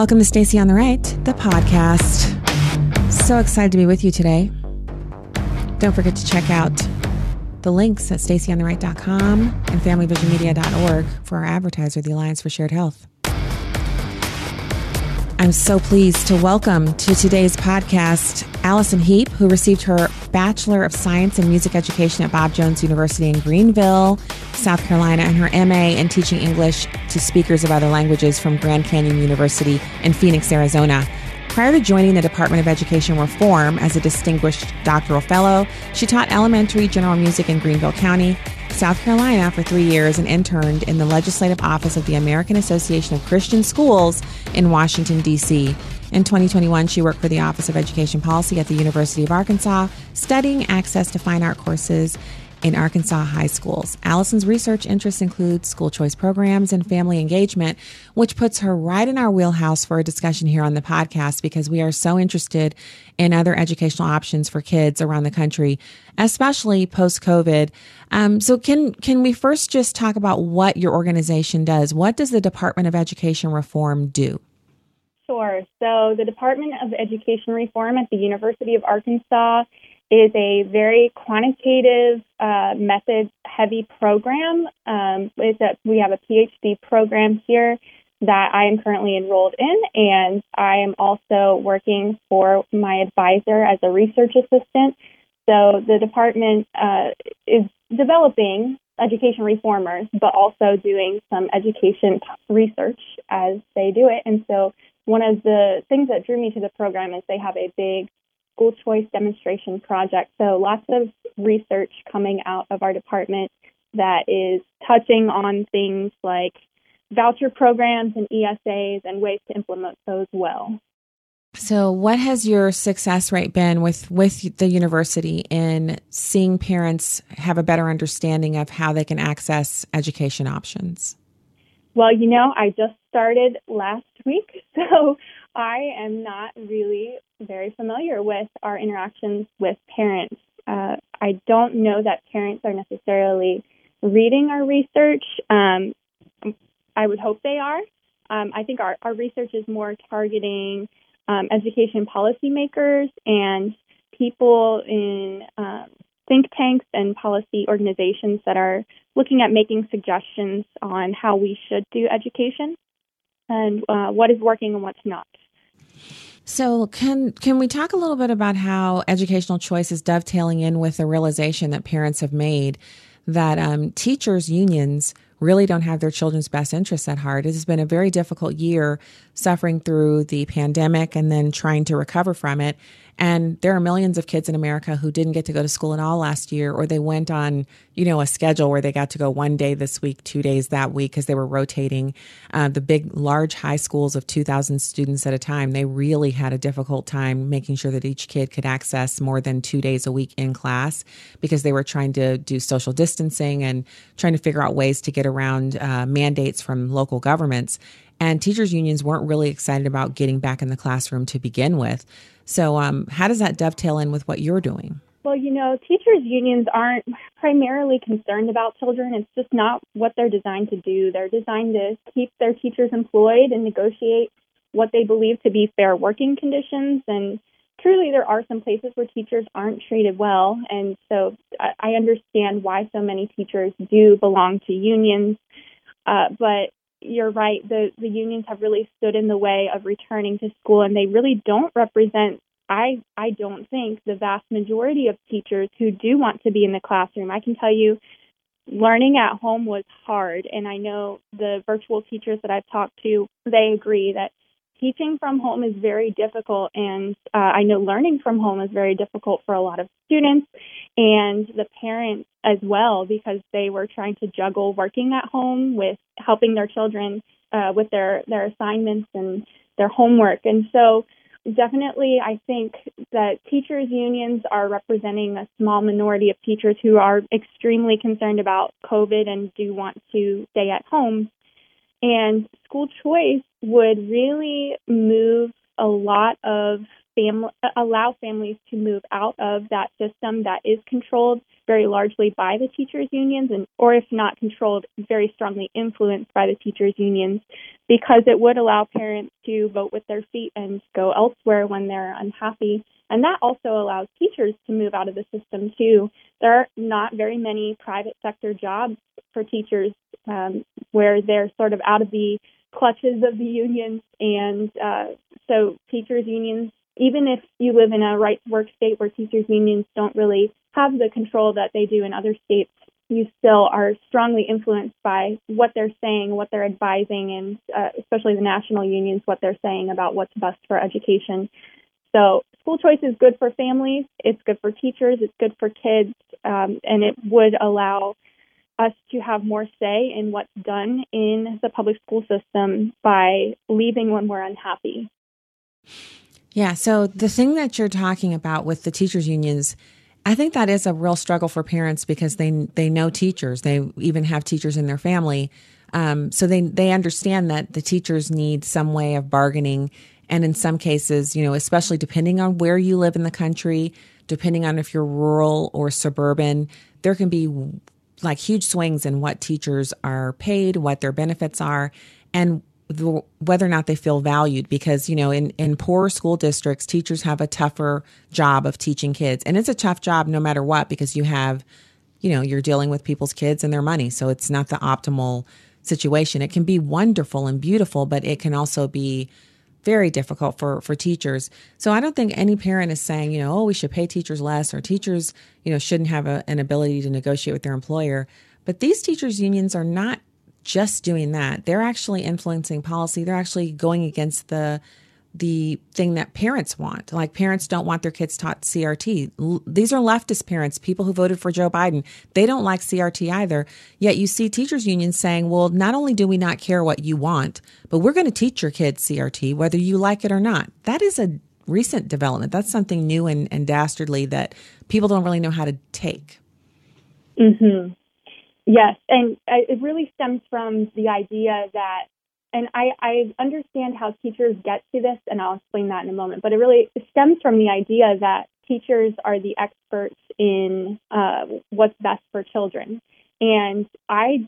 Welcome to Stacey on the Right, the podcast. So excited to be with you today. Don't forget to check out the links at StaceyOnTheRight.com and FamilyVisionMedia.org for our advertiser, the Alliance for Shared Health. I'm so pleased to welcome to today's podcast Allison Heap, who received her Bachelor of Science in Music Education at Bob Jones University in Greenville, South Carolina, and her MA in Teaching English to Speakers of Other Languages from Grand Canyon University in Phoenix, Arizona. Prior to joining the Department of Education Reform as a distinguished doctoral fellow, she taught elementary general music in Greenville County, South Carolina for 3 years and interned in the legislative office of the American Association of Christian Schools in Washington, D.C. In 2021, she worked for the Office of Education Policy at the University of Arkansas, studying access to fine art courses in Arkansas high schools. Allison's research interests include school choice programs and family engagement, which puts her right in our wheelhouse for a discussion here on the podcast because we are so interested in other educational options for kids around the country, especially post-COVID. So can we first just talk about what your organization does? What does the Department of Education Reform do? Sure. So the Department of Education Reform at the University of Arkansas is a very quantitative, methods-heavy program. We have a PhD program here that I am currently enrolled in, and I am also working for my advisor as a research assistant. So the department is developing education reformers, but also doing some education research as they do it. And so one of the things that drew me to the program is they have a big school choice demonstration project. So lots of research coming out of our department that is touching on things like voucher programs and ESAs and ways to implement those well. So what has your success rate been with the university in seeing parents have a better understanding of how they can access education options? Well, you know, I just started last week, so I am not really very familiar with our interactions with parents. I don't know that parents are necessarily reading our research. I would hope they are. I think our research is more targeting education policymakers and people in think tanks and policy organizations that are looking at making suggestions on how we should do education and what is working and what's not. So can we talk a little bit about how educational choice is dovetailing in with the realization that parents have made that teachers' unions really don't have their children's best interests at heart? It has been a very difficult year suffering through the pandemic and then trying to recover from it. And there are millions of kids in America who didn't get to go to school at all last year, or they went on, you know, a schedule where they got to go 1 day this week, 2 days that week, because they were rotating the big, large high schools of 2,000 students at a time. They really had a difficult time making sure that each kid could access more than 2 days a week in class because they were trying to do social distancing and trying to figure out ways to get around mandates from local governments. And teachers' unions weren't really excited about getting back in the classroom to begin with. So how does that dovetail in with what you're doing? Well, you know, teachers' unions aren't primarily concerned about children. It's just not what they're designed to do. They're designed to keep their teachers employed and negotiate what they believe to be fair working conditions. And truly, there are some places where teachers aren't treated well. And so I understand why so many teachers do belong to unions. But you're right, the unions have really stood in the way of returning to school, and they really don't represent, I don't think, the vast majority of teachers who do want to be in the classroom. I can tell you, learning at home was hard, and I know the virtual teachers that I've talked to, they agree that teaching from home is very difficult, and I know learning from home is very difficult for a lot of students and the parents as well, because they were trying to juggle working at home with helping their children with their assignments and their homework. And so definitely I think that teachers' unions are representing a small minority of teachers who are extremely concerned about COVID and do want to stay at home. And school choice would really move a lot of allow families to move out of that system that is controlled very largely by the teachers' unions, and or if not controlled, very strongly influenced by the teachers' unions. because it would allow parents to vote with their feet and go elsewhere when they're unhappy. And that also allows teachers to move out of the system, too. There are not very many private sector jobs for teachers where they're sort of out of the clutches of the unions. And so teachers' unions, even if you live in a right-to-work state where teachers' unions don't really have the control that they do in other states, you still are strongly influenced by what they're saying, what they're advising, and especially the national unions, what they're saying about what's best for education. So school choice is good for families, it's good for teachers, it's good for kids, and it would allow us to have more say in what's done in the public school system by leaving when we're unhappy. Yeah, so the thing that you're talking about with the teachers' unions, I think that is a real struggle for parents because they know teachers. They even have teachers in their family. So they understand that the teachers need some way of bargaining. And in some cases, you know, especially depending on where you live in the country, depending on if you're rural or suburban, there can be like huge swings in what teachers are paid, what their benefits are, and whether or not they feel valued, because, you know, in poorer school districts, teachers have a tougher job of teaching kids. And it's a tough job no matter what, because you have, you know, you're dealing with people's kids and their money. So it's not the optimal situation. It can be wonderful and beautiful, but it can also be very difficult for teachers. So I don't think any parent is saying, you know, oh, we should pay teachers less, or teachers, you know, shouldn't have an ability to negotiate with their employer. But these teachers' unions are not just doing that. They're actually influencing policy. They're actually going against the thing that parents want. Like, parents don't want their kids taught CRT. These are leftist parents, people who voted for Joe Biden. They don't like CRT either. Yet you see teachers' unions saying, well, not only do we not care what you want, but we're going to teach your kids CRT, whether you like it or not. That is a recent development. That's something new and dastardly that people don't really know how to take. Mm-hmm. Yes, and it really stems from the idea that, and I understand how teachers get to this, and I'll explain that in a moment, but it really stems from the idea that teachers are the experts in what's best for children. And I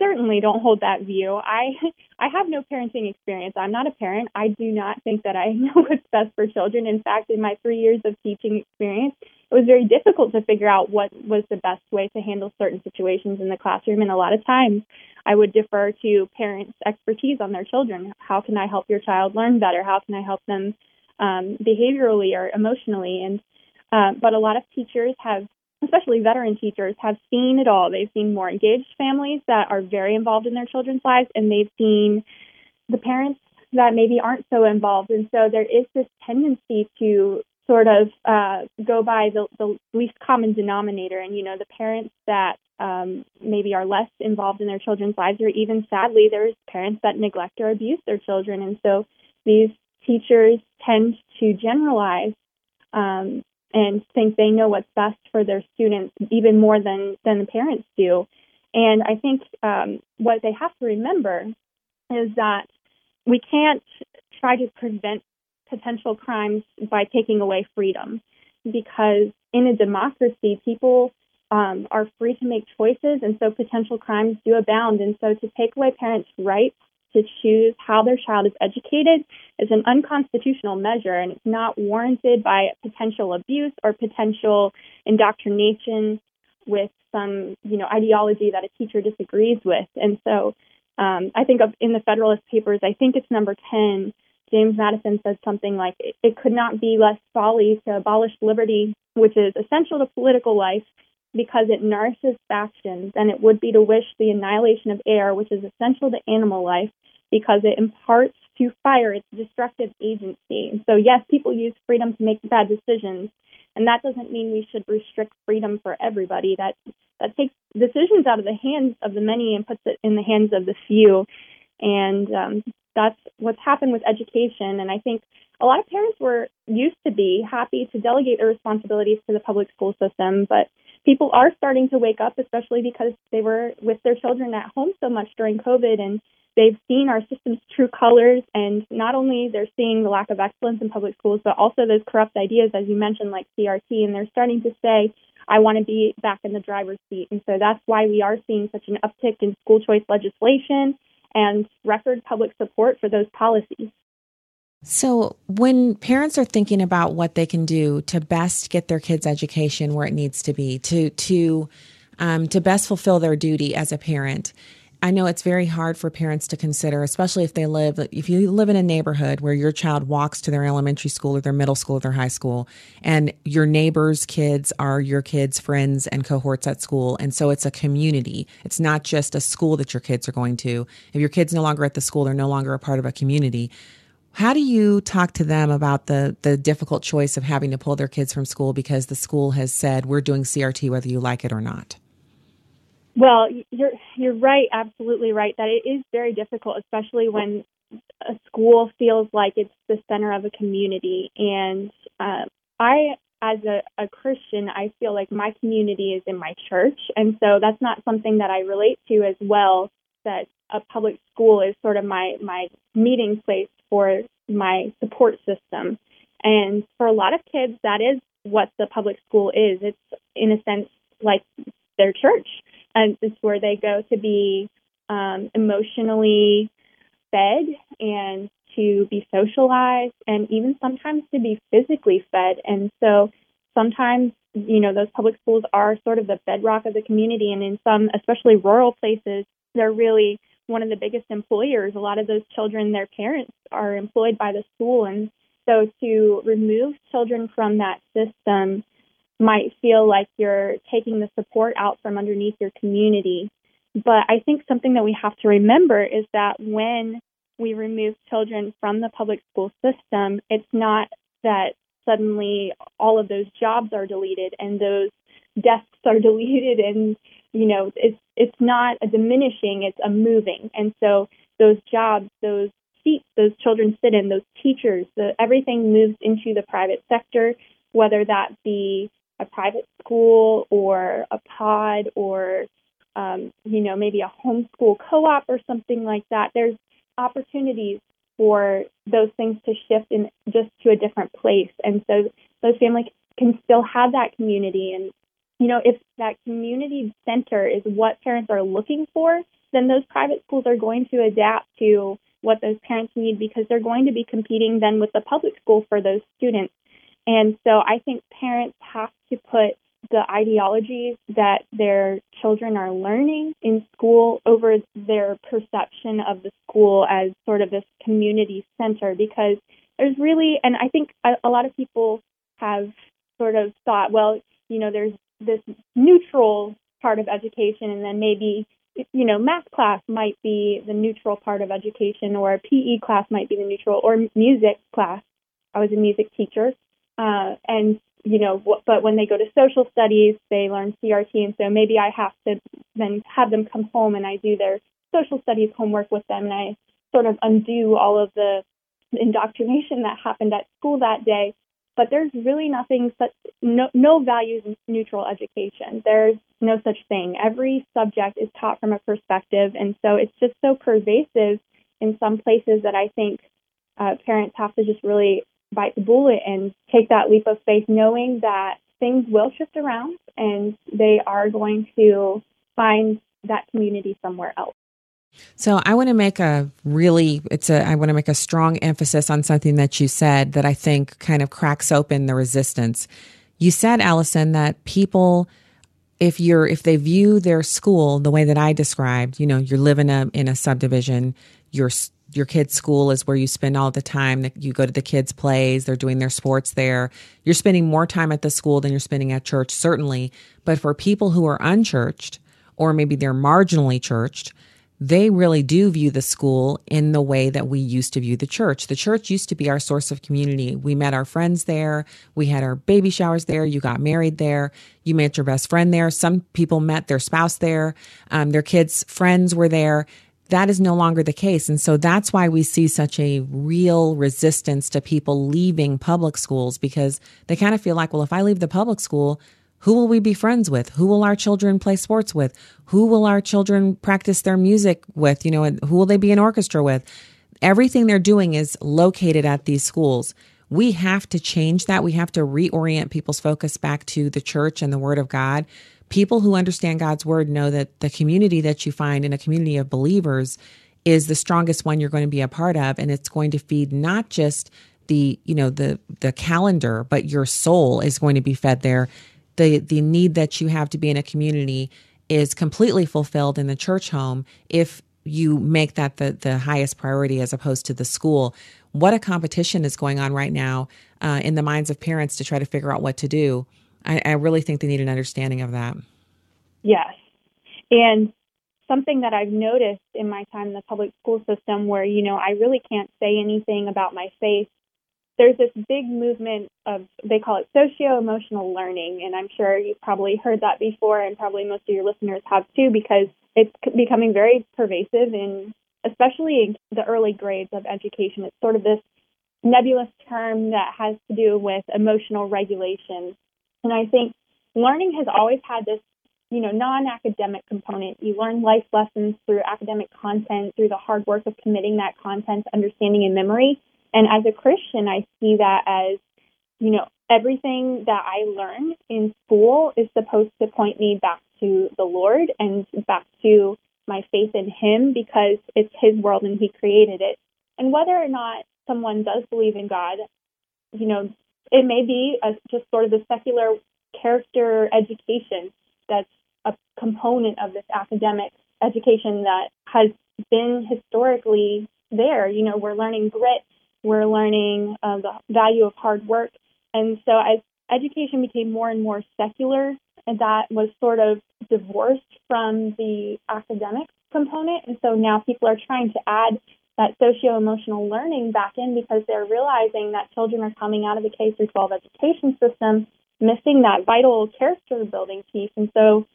certainly don't hold that view. I have no parenting experience. I'm not a parent. I do not think that I know what's best for children. In fact, in my 3 years of teaching experience, it was very difficult to figure out what was the best way to handle certain situations in the classroom. And a lot of times I would defer to parents' expertise on their children. How can I help your child learn better? How can I help them behaviorally or emotionally? And but a lot of teachers have, especially veteran teachers, have seen it all. They've seen more engaged families that are very involved in their children's lives, and they've seen the parents that maybe aren't so involved. And so there is this tendency to sort of go by the least common denominator. And, you know, the parents that maybe are less involved in their children's lives, or even, sadly, there's parents that neglect or abuse their children. And so these teachers tend to generalize and think they know what's best for their students even more than the parents do. And I think what they have to remember is that we can't try to prevent potential crimes by taking away freedom, because in a democracy, people are free to make choices, and so potential crimes do abound. And so to take away parents' rights to choose how their child is educated is an unconstitutional measure, and it's not warranted by potential abuse or potential indoctrination with some, you know, ideology that a teacher disagrees with. And so I think in the Federalist Papers, I think it's number 10, James Madison said something like, it could not be less folly to abolish liberty, which is essential to political life, because it nourishes factions, than it would be to wish the annihilation of air, which is essential to animal life, because it imparts to fire its destructive agency. So yes, people use freedom to make bad decisions, and that doesn't mean we should restrict freedom for everybody. That takes decisions out of the hands of the many and puts it in the hands of the few. And that's what's happened with education. And I think a lot of parents were used to be happy to delegate their responsibilities to the public school system, but people are starting to wake up, especially because they were with their children at home so much during COVID, and they've seen our system's true colors. And not only they're seeing the lack of excellence in public schools, but also those corrupt ideas, as you mentioned, like CRT, and they're starting to say, I want to be back in the driver's seat. And so that's why we are seeing such an uptick in school choice legislation and record public support for those policies. So when parents are thinking about what they can do to best get their kids' education where it needs to be, to best fulfill their duty as a parent, I know it's very hard for parents to consider, especially if you live in a neighborhood where your child walks to their elementary school or their middle school or their high school, and your neighbor's kids are your kids' friends and cohorts at school. And so it's a community. It's not just a school that your kids are going to. If your kid's no longer at the school, they're no longer a part of a community. How do you talk to them about the difficult choice of having to pull their kids from school because the school has said, we're doing CRT whether you like it or not? Well, you're right, absolutely right, that it is very difficult, especially when a school feels like it's the center of a community. And I, as a Christian, I feel like my community is in my church. And so that's not something that I relate to as well, that a public school is sort of my meeting place for my support system. And for a lot of kids, that is what the public school is. It's, in a sense, like their church. And it's where they go to be emotionally fed and to be socialized and even sometimes to be physically fed. And so sometimes, you know, those public schools are sort of the bedrock of the community. And in some, especially rural places, they're really one of the biggest employers. A lot of those children, their parents are employed by the school. And so to remove children from that system might feel like you're taking the support out from underneath your community. But I think something that we have to remember is that when we remove children from the public school system, it's not that suddenly all of those jobs are deleted and those desks are deleted and, you know, it's not a diminishing, it's a moving. And so those jobs, those seats those children sit in, those teachers, everything moves into the private sector, whether that be a private school or a pod or, maybe a homeschool co-op or something like that. There's opportunities for those things to shift in just to a different place. And so those families can still have that community. And, you know, if that community center is what parents are looking for, then those private schools are going to adapt to what those parents need because they're going to be competing then with the public school for those students. And so I think parents have to put the ideologies that their children are learning in school over their perception of the school as sort of this community center, because there's really, and I think a lot of people have sort of thought, well, you know, there's this neutral part of education, and then maybe, you know, math class might be the neutral part of education, or PE class might be the neutral, or music class. I was a music teacher. But when they go to social studies, they learn CRT. And so maybe I have to then have them come home and I do their social studies homework with them. And I sort of undo all of the indoctrination that happened at school that day. But there's really nothing, no values in neutral education. There's no such thing. Every subject is taught from a perspective. And so it's just so pervasive in some places that I think parents have to just really bite the bullet and take that leap of faith, knowing that things will shift around and they are going to find that community somewhere else. So I want to make a strong emphasis on something that you said that I think kind of cracks open the resistance. You said, Allison, that people, if they view their school the way that I described, you know, you live in a subdivision, your kid's school is where you spend all the time, that you go to the kids' plays, they're doing their sports there. You're spending more time at the school than you're spending at church, certainly. But for people who are unchurched, or maybe they're marginally churched, they really do view the school in the way that we used to view the church. The church used to be our source of community. We met our friends there. We had our baby showers there. You got married there. You met your best friend there. Some people met their spouse there. Their kids' friends were there. That is no longer the case. And so that's why we see such a real resistance to people leaving public schools, because they kind of feel like, well, if I leave the public school, who will we be friends with? Who will our children play sports with? Who will our children practice their music with? You know, and who will they be in orchestra with? Everything they're doing is located at these schools. We have to change that. We have to reorient people's focus back to the church and the Word of God. People who understand God's word know that the community that you find in a community of believers is the strongest one you're going to be a part of. And it's going to feed not just the calendar, but your soul is going to be fed there. The need that you have to be in a community is completely fulfilled in the church home if you make that the highest priority as opposed to the school. What a competition is going on right now in the minds of parents to try to figure out what to do. I really think they need an understanding of that. Yes. And something that I've noticed in my time in the public school system where, you know, I really can't say anything about my faith, there's this big movement of, they call it socio-emotional learning. And I'm sure you've probably heard that before, and probably most of your listeners have too, because it's becoming very pervasive in, especially in the early grades of education. It's sort of this nebulous term that has to do with emotional regulation. And I think learning has always had this, you know, non-academic component. You learn life lessons through academic content, through the hard work of committing that content, understanding and memory. And as a Christian, I see that as, you know, everything that I learn in school is supposed to point me back to the Lord and back to my faith in Him, because it's His world and He created it. And whether or not someone does believe in God, you know, it may be just sort of the secular character education that's a component of this academic education that has been historically there. You know, we're learning grit, we're learning the value of hard work. And so as education became more and more secular, and that was sort of divorced from the academic component. And so now people are trying to add that socio-emotional learning back in, because they're realizing that children are coming out of the K-12 education system missing that vital character building piece. And so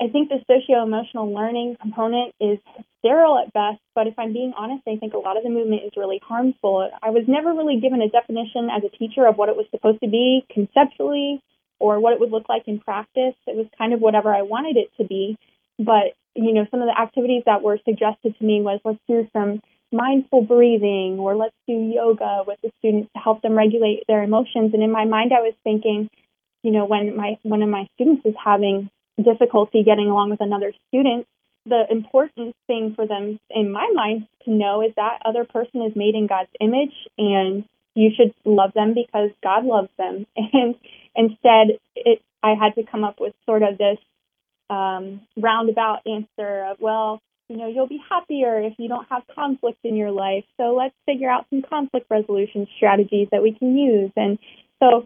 I think the socio-emotional learning component is sterile at best, but if I'm being honest, I think a lot of the movement is really harmful. I was never really given a definition as a teacher of what it was supposed to be conceptually or what it would look like in practice. It was kind of whatever I wanted it to be. But, you know, some of the activities that were suggested to me was, let's do some mindful breathing, or let's do yoga with the students to help them regulate their emotions. And in my mind, I was thinking, you know, when one of my students is having difficulty getting along with another student, the important thing for them, in my mind, to know is that other person is made in God's image, and you should love them because God loves them. And instead, I had to come up with sort of this roundabout answer of, well, you know, you'll be happier if you don't have conflict in your life, so let's figure out some conflict resolution strategies that we can use. And so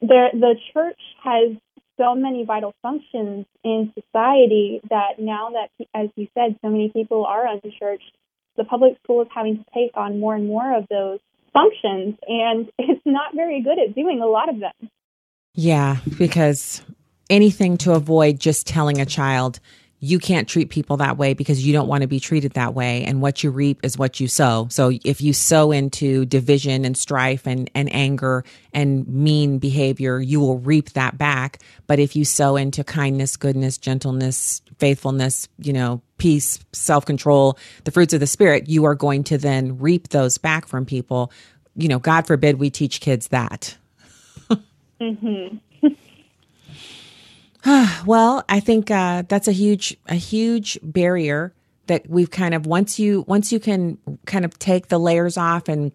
the church has so many vital functions in society that now that, as you said, so many people are unchurched, the public school is having to take on more and more of those functions, and it's not very good at doing a lot of them. Yeah, because anything to avoid just telling a child, you can't treat people that way because you don't want to be treated that way, and what you reap is what you sow. So if you sow into division and strife and anger and mean behavior, you will reap that back. But if you sow into kindness, goodness, gentleness, faithfulness, you know, peace, self-control, the fruits of the Spirit, you are going to then reap those back from people. You know, God forbid we teach kids that. Mm-hmm. Well, I think that's a huge barrier that we've kind of, once you can kind of take the layers off and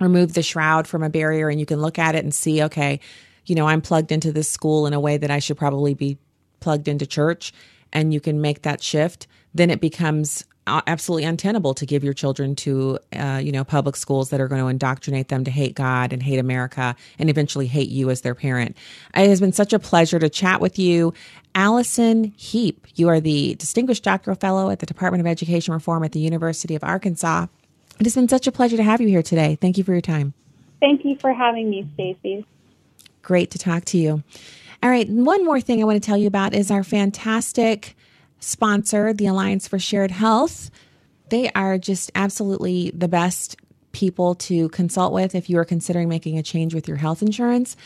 remove the shroud from a barrier, and you can look at it and see, okay, you know, I'm plugged into this school in a way that I should probably be plugged into church, and you can make that shift, then it becomes absolutely untenable to give your children to, you know, public schools that are going to indoctrinate them to hate God and hate America and eventually hate you as their parent. It has been such a pleasure to chat with you. Allison Heap, you are the Distinguished Doctoral Fellow at the Department of Education Reform at the University of Arkansas. It has been such a pleasure to have you here today. Thank you for your time. Thank you for having me, Stacey. Great to talk to you. All right. One more thing I want to tell you about is our fantastic sponsor, the Alliance for Shared Health. They are just absolutely the best people to consult with if you are considering making a change with your health insurance.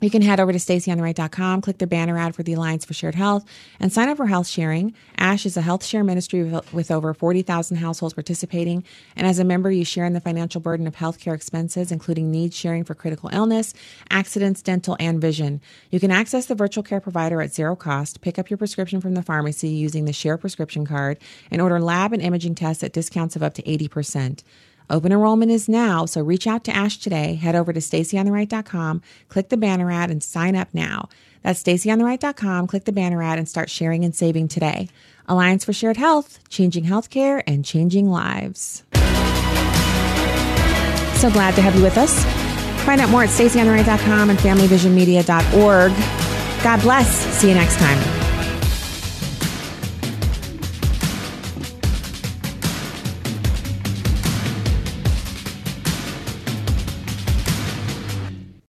You can head over to StaceyOnTheRight.com, click the banner ad for the Alliance for Shared Health, and sign up for health sharing. ASH is a health share ministry with over 40,000 households participating. And as a member, you share in the financial burden of healthcare expenses, including needs sharing for critical illness, accidents, dental, and vision. You can access the virtual care provider at zero cost, pick up your prescription from the pharmacy using the Share Prescription Card, and order lab and imaging tests at discounts of up to 80%. Open enrollment is now, so reach out to ASH today. Head over to StaceyOnTheRight.com, click the banner ad, and sign up now. That's StaceyOnTheRight.com, click the banner ad, and start sharing and saving today. Alliance for Shared Health, changing healthcare and changing lives. So glad to have you with us. Find out more at StaceyOnTheRight.com and FamilyVisionMedia.org. God bless. See you next time.